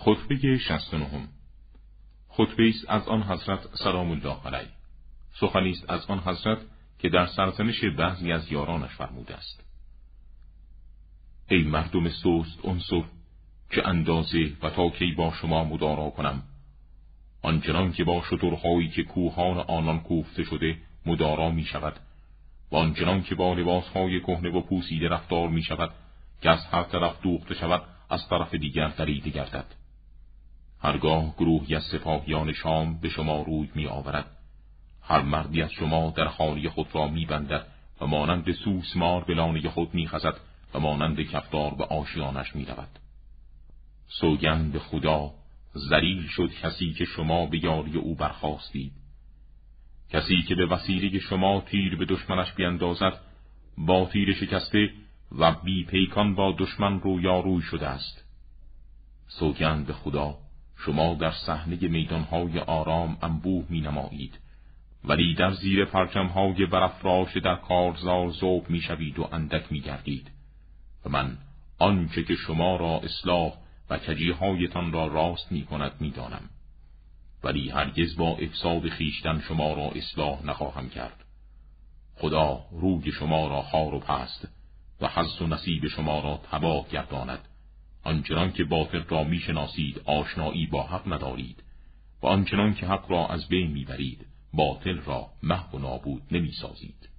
خطبه 69 خطبه است از آن حضرت سلام الله علیه. سخنی است از آن حضرت که در سرزنش بعضی از یارانش فرموده است. ای مردم سست عنصر، چه اندازه و تا کی با شما مدارا کنم؟ آنچنان که با شترهایی که کوهان آنان کوفته شده مدارا می شود و آنچنان که با لباسهای کهنه و پوسیده رفتار می شود که از هر طرف دوخته شود از طرف دیگر دریده گردد. هرگاه گروهی از سپاهیان شام به شما روی می آورد، هر مردی از شما در خانه خود را می بندد و مانند سوسمار به لانه خود می خزد و مانند کفتار به آشیانش می رود. سوگند خدا، ذلیل شد کسی که شما به یاری او برخاستید. کسی که به وسیله شما تیر به دشمنش بیندازد، با تیر شکسته و بی پیکان با دشمن رویاروی شده است. سوگند خدا، شما در صحنه میدانهای آرام انبوه می نمایید، ولی در زیر پرچمهای برافراش در کارزار ذوب می شوید و اندک می گردید. و من آنچه که شما را اصلاح و کجیهایتان را راست می کند می دانم. ولی هرگز با افساد خیشتن شما را اصلاح نخواهم کرد. خدا روی شما را خار و پست و حظ و نصیب شما را تباه گرداند. آنچنان که باطل را می شناسید آشنایی با حق ندارید و آنچنان که حق را از بین می برید باطل را محو و نابود نمی سازید.